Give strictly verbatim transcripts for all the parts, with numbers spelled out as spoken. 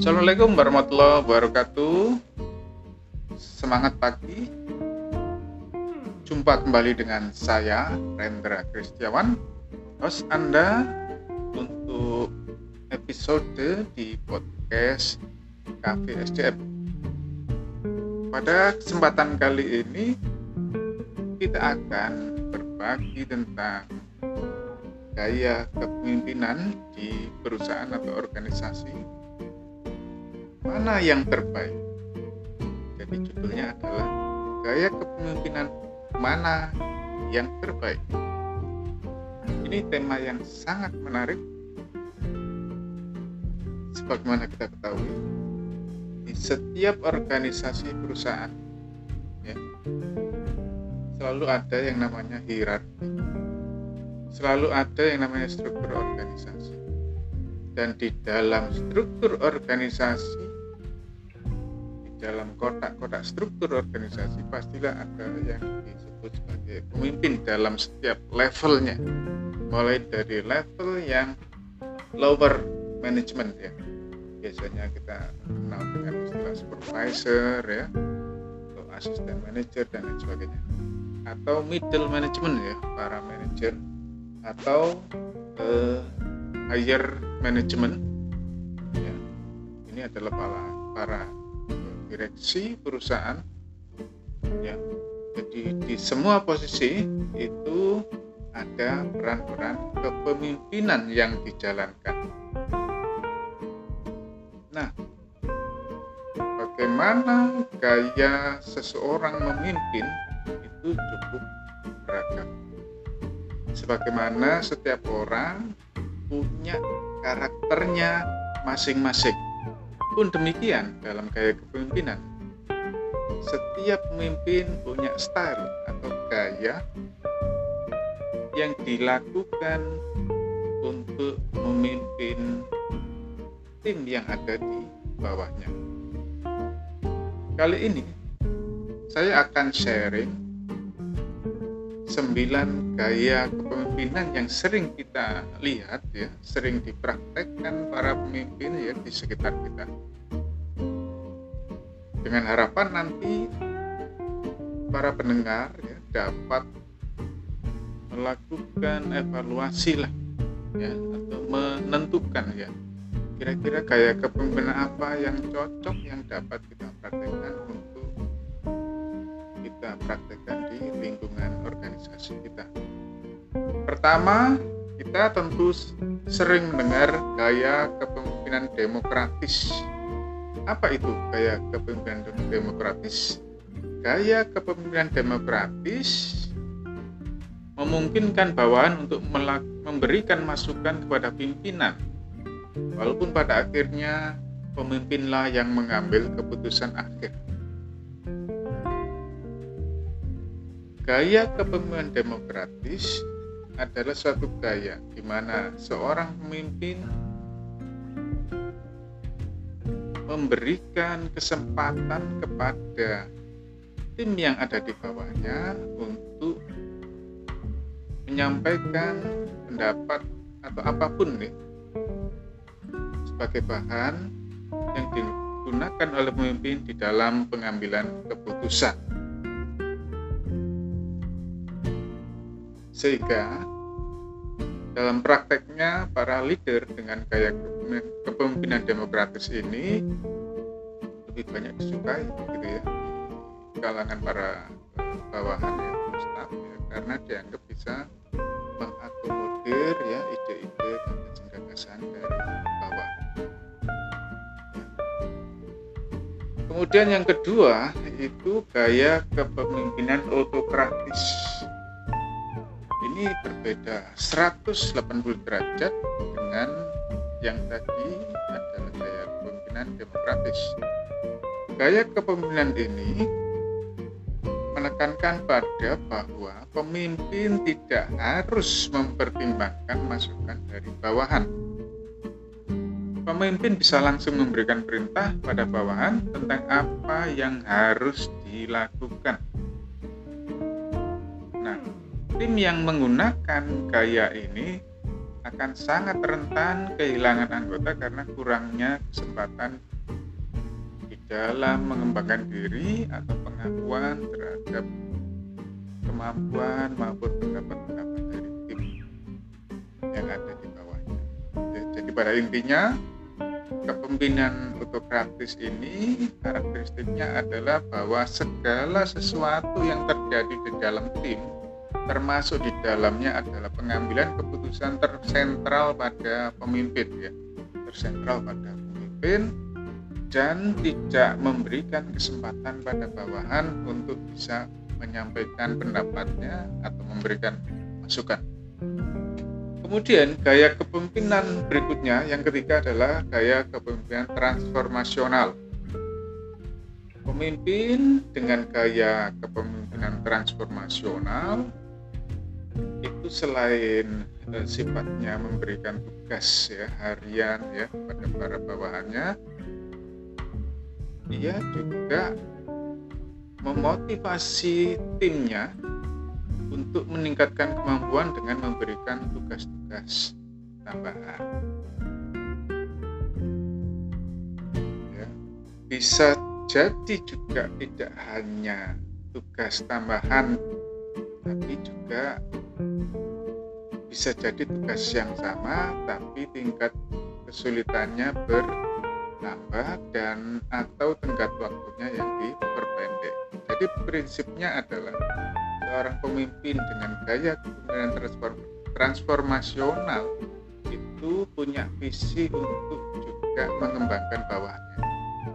Assalamualaikum warahmatullahi wabarakatuh. Semangat pagi. Jumpa kembali dengan saya Rendra Kristiawan, host Anda untuk episode di podcast K V S D F. Pada kesempatan kali ini kita akan berbagi tentang gaya kepemimpinan di perusahaan atau organisasi, mana yang terbaik. Jadi judulnya adalah gaya kepemimpinan mana yang terbaik. Ini tema yang sangat menarik. Sebagaimana kita ketahui, di setiap organisasi perusahaan ya, selalu ada yang namanya hierarki, selalu ada yang namanya struktur organisasi. Dan di dalam struktur organisasi, di dalam kotak-kotak struktur organisasi, pastilah ada yang disebut sebagai pemimpin dalam setiap levelnya, mulai dari level yang lower management ya, biasanya kita kenal dengan istilah supervisor ya, atau asisten manager dan lain sebagainya, atau middle management ya, para manager, atau eh, higher management ya. Ini adalah para, para direksi perusahaan ya. Jadi di semua posisi itu ada peran-peran kepemimpinan yang dijalankan. Nah, bagaimana gaya seseorang memimpin itu cukup beragam. Sebagaimana setiap orang punya karakternya masing-masing, pun demikian dalam gaya kepemimpinan. Setiap pemimpin punya style atau gaya yang dilakukan untuk memimpin tim yang ada di bawahnya. Kali ini saya akan sharing sembilan gaya kepemimpinan yang sering kita lihat ya, sering dipraktekkan para pemimpin ya di sekitar kita, dengan harapan nanti para pendengar ya, dapat melakukan evaluasi lah ya, atau menentukan ya kira-kira gaya kepemimpinan apa yang cocok, yang dapat kita praktekkan untuk kita praktekkan di lingkungan organisasi kita. Pertama, kita tentu sering mendengar gaya kepemimpinan demokratis. Apa itu gaya kepemimpinan demokratis? Gaya kepemimpinan demokratis memungkinkan bawahan untuk melak- memberikan masukan kepada pimpinan, walaupun pada akhirnya pemimpinlah yang mengambil keputusan akhir. Gaya kepemimpinan demokratis adalah suatu gaya di mana seorang pemimpin memberikan kesempatan kepada tim yang ada di bawahnya untuk menyampaikan pendapat atau apapun nih sebagai bahan yang digunakan oleh pemimpin di dalam pengambilan keputusan. Sehingga dalam prakteknya para leader dengan gaya kepemimpinan demokratis ini lebih banyak disukai gitu ya, di kalangan para bawahan ya, staff ya, karena dianggap bisa mengakomodir ya ide-ide dan gagasan dari bawah. Kemudian yang kedua itu gaya kepemimpinan autokratis. Ini berbeda seratus delapan puluh derajat dengan yang tadi adalah gaya kepemimpinan demokratis. Gaya kepemimpinan ini menekankan pada bahwa pemimpin tidak harus mempertimbangkan masukan dari bawahan. Pemimpin bisa langsung memberikan perintah pada bawahan tentang apa yang harus dilakukan. Nah, tim yang menggunakan gaya ini akan sangat rentan kehilangan anggota karena kurangnya kesempatan di dalam mengembangkan diri atau pengakuan terhadap kemampuan maupun pendapat-pendapat dari tim yang ada di bawahnya. Jadi pada intinya kepemimpinan otokratis ini karakteristiknya adalah bahwa segala sesuatu yang terjadi di dalam tim termasuk di dalamnya adalah pengambilan keputusan tersentral pada pemimpin ya tersentral pada pemimpin dan tidak memberikan kesempatan pada bawahan untuk bisa menyampaikan pendapatnya atau memberikan masukan. Kemudian gaya kepemimpinan berikutnya yang ketiga adalah gaya kepemimpinan transformasional. Pemimpin dengan gaya kepemimpinan transformasional itu selain eh, sifatnya memberikan tugas ya harian ya kepada para bawahannya, ia juga memotivasi timnya untuk meningkatkan kemampuan dengan memberikan tugas-tugas tambahan. Ya. Bisa jadi juga tidak hanya tugas tambahan, tapi juga bisa jadi tugas yang sama, tapi tingkat kesulitannya bertambah dan atau tenggat waktunya yang diperpendek. Jadi prinsipnya adalah seorang pemimpin dengan gaya kepemimpinan transform- transformasional itu punya visi untuk juga mengembangkan bawahannya,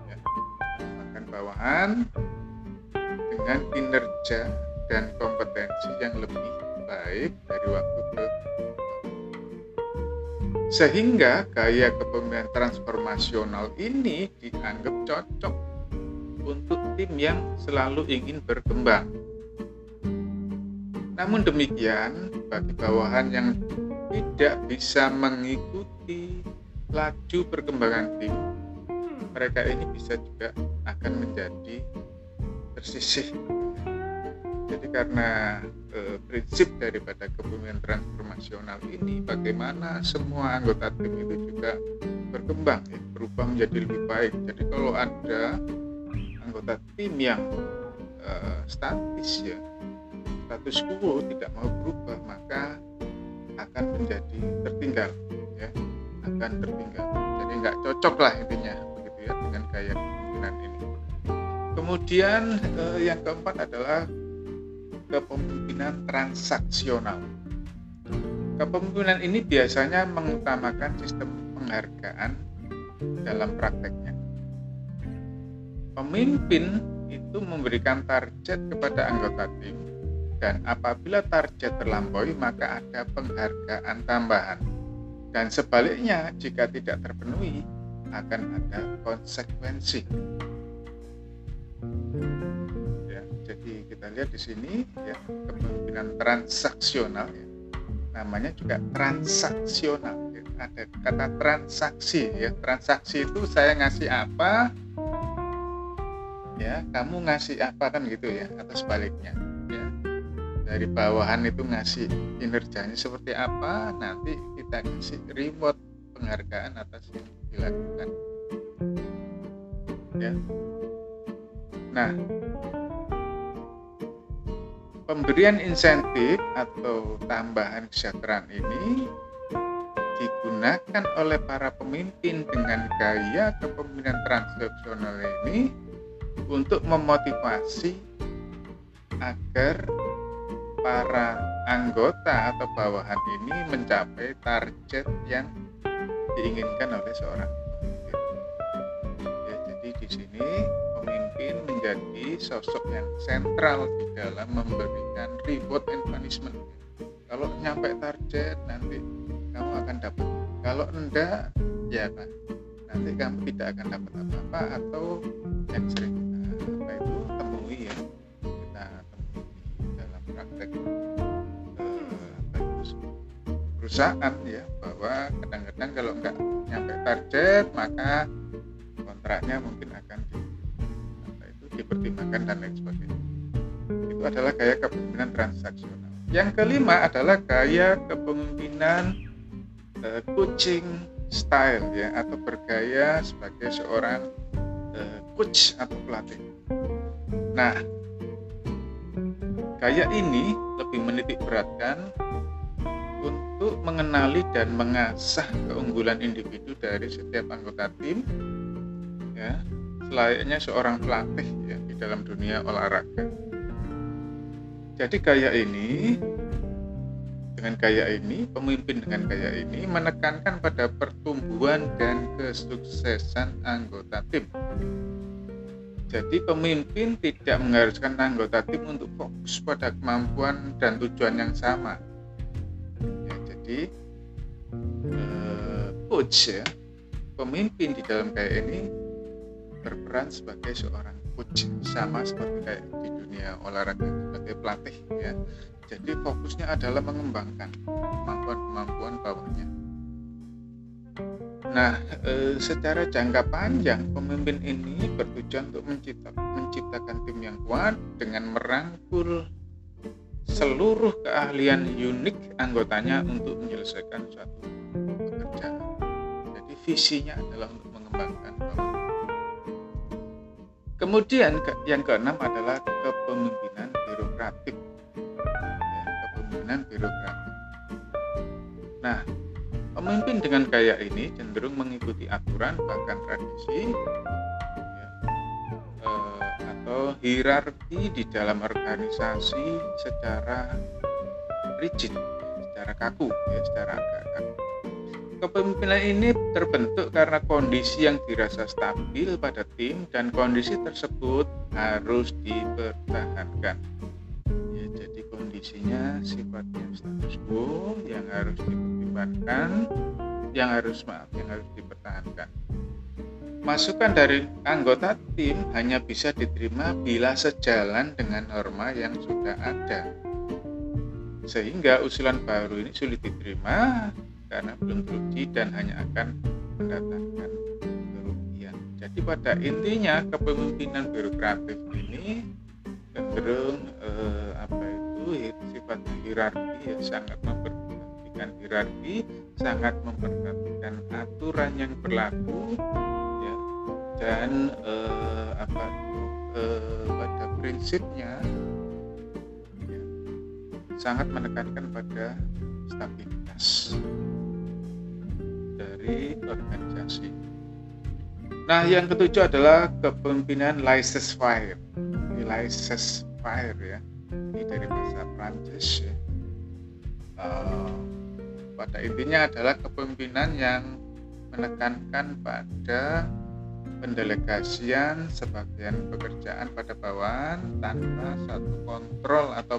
ya. Mengembangkan bawahan dengan kinerja dan kompetensi yang lebih baik dari waktu ke waktu. Sehingga gaya kepemimpinan transformasional ini dianggap cocok untuk tim yang selalu ingin berkembang. Namun demikian, bagi bawahan yang tidak bisa mengikuti laju perkembangan tim, mereka ini bisa juga akan menjadi tersisih. Jadi karena e, prinsip daripada kepemimpinan transformasional ini, bagaimana semua anggota tim itu juga berkembang, ya, berubah menjadi lebih baik. Jadi kalau ada anggota tim yang e, statis ya, status quo tidak mau berubah maka akan menjadi tertinggal, ya akan tertinggal. Jadi nggak cocok lah intinya begitu ya dengan gaya kepemimpinan ini. Kemudian eh, yang keempat adalah kepemimpinan transaksional. Kepemimpinan ini biasanya mengutamakan sistem penghargaan dalam prakteknya. Pemimpin itu memberikan target kepada anggota tim. Dan apabila target terlampaui maka ada penghargaan tambahan. Dan sebaliknya, jika tidak terpenuhi akan ada konsekuensi. Ya, jadi kita lihat di sini ya kepemimpinan transaksional ya. Namanya juga transaksional. Ya. Ada kata transaksi ya. Transaksi itu saya ngasih apa? Ya, kamu ngasih apa kan gitu ya atau sebaliknya. Dari bawahan itu ngasih kinerjanya seperti apa, nanti kita kasih reward penghargaan atas yang dilakukan. Ya. Nah, pemberian insentif atau tambahan kesejahteraan ini digunakan oleh para pemimpin dengan gaya kepemimpinan transaksional ini untuk memotivasi agar para anggota atau bawahan ini mencapai target yang diinginkan oleh seorang pemimpin. Ya, jadi di sini pemimpin menjadi sosok yang sentral di dalam memberikan reward and punishment. Kalau nyampe target nanti kamu akan dapat. Kalau enggak, ya kan, nanti kamu tidak akan dapat apa-apa atau yang sering apa itu temui ya. praktek perusahaan ya bahwa kadang-kadang kalau nggak nyampe target maka kontraknya mungkin akan di, apa itu dipertimbangkan dan lain sebagainya. Itu adalah gaya kepemimpinan transaksional. Yang kelima adalah gaya kepemimpinan uh, coaching style ya, atau bergaya sebagai seorang uh, coach atau pelatih. Nah, gaya ini lebih menitik beratkan untuk mengenali dan mengasah keunggulan individu dari setiap anggota tim ya, selayaknya seorang pelatih ya, di dalam dunia olahraga. Jadi gaya ini dengan gaya ini, pemimpin dengan gaya ini menekankan pada pertumbuhan dan kesuksesan anggota tim. Jadi pemimpin tidak mengharuskan anggota tim untuk fokus pada kemampuan dan tujuan yang sama. Ya, jadi eh, coach ya, pemimpin di dalam gaya ini berperan sebagai seorang coach, sama seperti kayak di dunia olahraga sebagai pelatih ya. Jadi fokusnya adalah mengembangkan kemampuan-kemampuan bawahnya. Nah, e, secara jangka panjang pemimpin ini bertujuan untuk mencipta, menciptakan tim yang kuat dengan merangkul seluruh keahlian unik anggotanya untuk menyelesaikan suatu pekerjaan. Jadi visinya adalah untuk mengembangkan bawah. Kemudian yang keenam adalah kepemimpinan birokratik. birokrasi. Nah, pemimpin dengan gaya ini cenderung mengikuti aturan bahkan tradisi ya, eh, atau hierarki di dalam organisasi secara rigid, secara kaku, ya, secara agak kaku. Kepemimpinan ini terbentuk karena kondisi yang dirasa stabil pada tim dan kondisi tersebut harus dipertahankan. Kondisinya sifatnya status quo yang harus dipertimbangkan, yang harus maaf, yang harus dipertahankan. Masukan dari anggota tim hanya bisa diterima bila sejalan dengan norma yang sudah ada. Sehingga usulan baru ini sulit diterima karena belum teruji dan hanya akan mendatangkan kerugian. Jadi pada intinya kepemimpinan birokratif ini cenderung eh, apa itu? sifatnya hierarki ya, sangat memperhatikan hierarki, sangat memperhatikan aturan yang berlaku ya, dan eh, apa itu eh, pada prinsipnya ya, sangat menekankan pada stabilitas dari organisasi. Nah, yang ketujuh adalah kepemimpinan laissez-faire. Laissez-faire ya, ini dari bahasa Prancis ya. Uh, pada intinya adalah kepemimpinan yang menekankan pada pendelegasian sebagian pekerjaan pada bawahan tanpa satu kontrol atau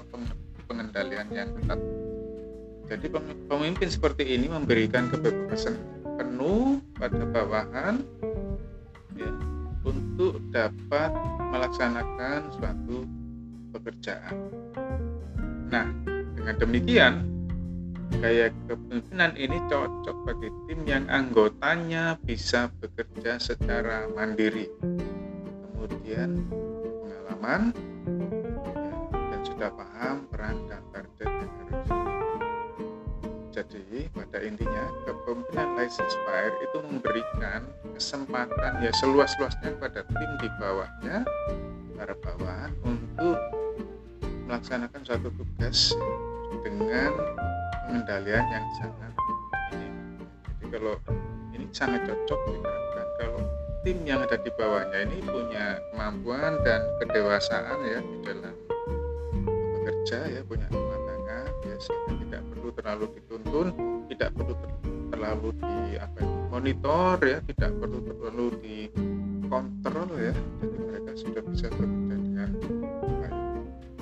pengendalian yang ketat. Jadi pemimpin seperti ini memberikan kebebasan penuh pada bawahan ya, untuk dapat melaksanakan suatu pekerjaan. Nah, dengan demikian gaya kepemimpinan ini cocok bagi tim yang anggotanya bisa bekerja secara mandiri, kemudian pengalaman ya, dan sudah paham peran dan target yang harus dilakukan. Jadi pada intinya kepemimpinan laissez-faire itu memberikan kesempatan ya seluas-luasnya pada tim di bawahnya, para bawahan, untuk melaksanakan suatu tugas dengan pengendalian yang sangat ini. Jadi kalau ini sangat cocok diterapkan kalau tim yang ada di bawahnya ini punya kemampuan dan kedewasaan ya di dalam bekerja ya, punya kematangan ya, sehingga tidak perlu terlalu dituntun, tidak perlu terlalu di apa monitor ya, tidak perlu terlalu di kontrol ya, jadi mereka sudah bisa bekerja dengan baik.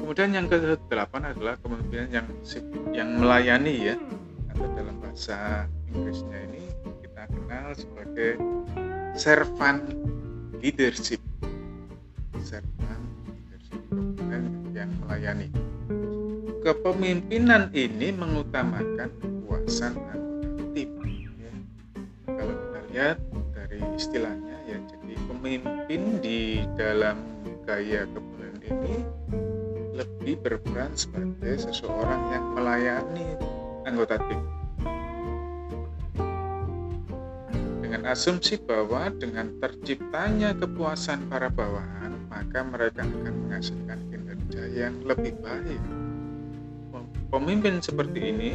Kemudian yang kedelapan adalah kepemimpinan yang yang melayani ya, atau dalam bahasa Inggrisnya ini kita kenal sebagai servant leadership. Servant leadership, kepemimpinan yang melayani. Kepemimpinan ini mengutamakan kekuasaan anggota tim. Ya. Kalau kita lihat dari istilahnya, pemimpin di dalam gaya kepemimpinan ini lebih berperan sebagai seseorang yang melayani anggota tim. dengan asumsi bahwa dengan terciptanya kepuasan para bawahan, maka mereka akan menghasilkan kinerja yang lebih baik. Pemimpin seperti ini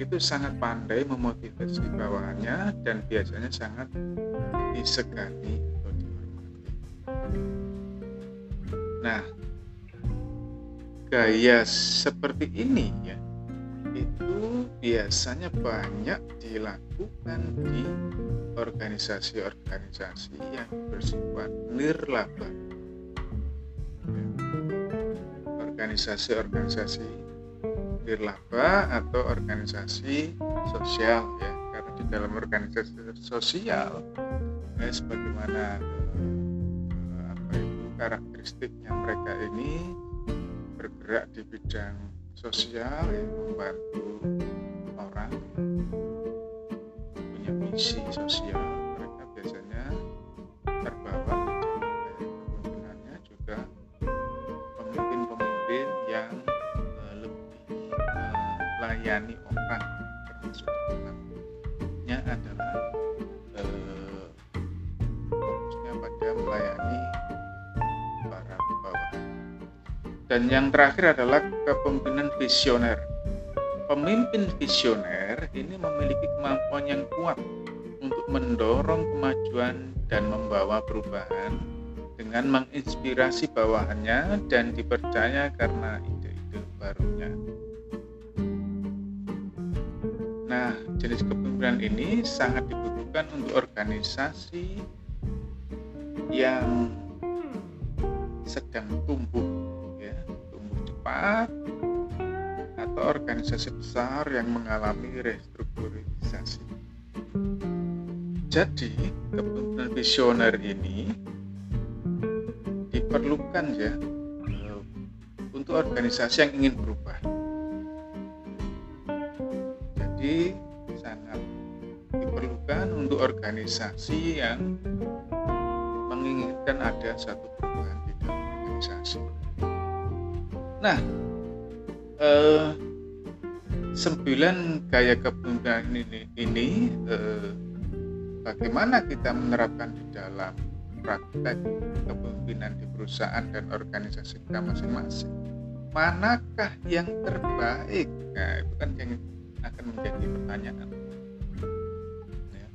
itu sangat pandai memotivasi bawahannya dan biasanya sangat disegani atau dihormati. Nah, gaya seperti ini ya, itu biasanya banyak dilakukan di organisasi-organisasi yang bersifat nirlaba. Organisasi-organisasi nirlaba atau organisasi sosial ya, karena di dalam organisasi sosial ya, sebagaimana eh, apa itu karakteristiknya mereka ini bergerak di bidang sosial yang membantu orang, punya misi sosial, mereka biasanya terbawa kepemimpinannya juga pemimpin-pemimpin yang uh, lebih melayani uh, orang, termasuk orangnya adalah uh, fokusnya pada melayani para bawahan. Dan yang terakhir adalah kepemimpinan visioner. Pemimpin visioner ini memiliki kemampuan yang kuat untuk mendorong kemajuan dan membawa perubahan dengan menginspirasi bawahannya dan dipercaya karena ide-ide barunya. Nah, jenis kepemimpinan ini sangat dibutuhkan untuk organisasi yang sedang tumbuh ya, tumbuh cepat, atau organisasi besar yang mengalami restrukturisasi. Jadi, kepemimpinan visioner ini diperlukan ya untuk organisasi yang ingin berubah. Jadi, sangat diperlukan untuk organisasi yang menginginkan ada satu perubahan di dalam organisasi. Nah, Uh, sembilan gaya kepemimpinan ini, ini uh, bagaimana kita menerapkan di dalam praktek kepemimpinan di perusahaan dan organisasi kita masing-masing. Manakah yang terbaik? Nah, itu kan yang akan menjadi pertanyaan. Ya.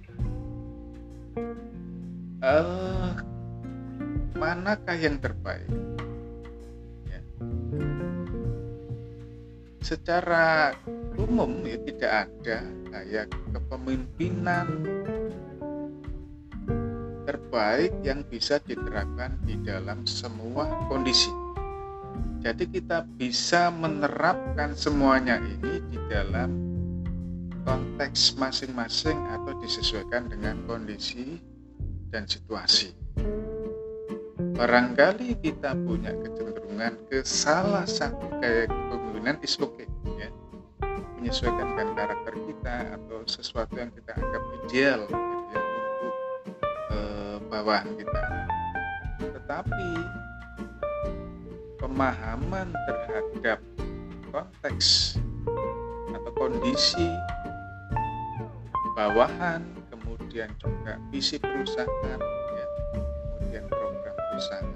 Uh, manakah yang terbaik? Secara umum ya, tidak ada gaya kepemimpinan terbaik yang bisa diterapkan di dalam semua kondisi. Jadi kita bisa menerapkan semuanya ini di dalam konteks masing-masing atau disesuaikan dengan kondisi dan situasi. Barangkali kita punya kecenderungan ke salah satu gaya kepemimpinan, is okay ya, menyesuaikan dengan karakter kita atau sesuatu yang kita anggap ideal gitu ya, untuk e, bawahan kita. Tetapi pemahaman terhadap konteks atau kondisi bawahan, kemudian juga visi perusahaan ya, kemudian program perusahaan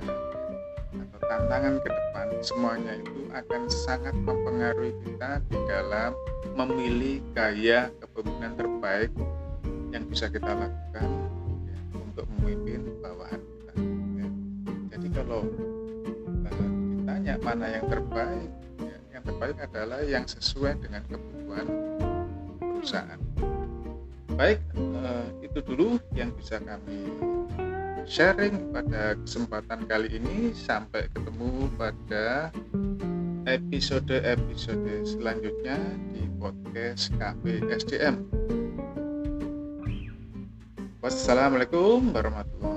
atau tantangan ke depan, semuanya itu akan sangat mempengaruhi kita di dalam memilih gaya kepemimpinan terbaik yang bisa kita lakukan ya, untuk memimpin bawahan kita ya. Jadi kalau uh, ditanya mana yang terbaik ya, yang terbaik adalah yang sesuai dengan kebutuhan perusahaan. Baik, uh, itu dulu yang bisa kami sharing pada kesempatan kali ini. Sampai ketemu pada episode-episode selanjutnya di podcast K V S D F. Wassalamualaikum warahmatullahi wabarakatuh.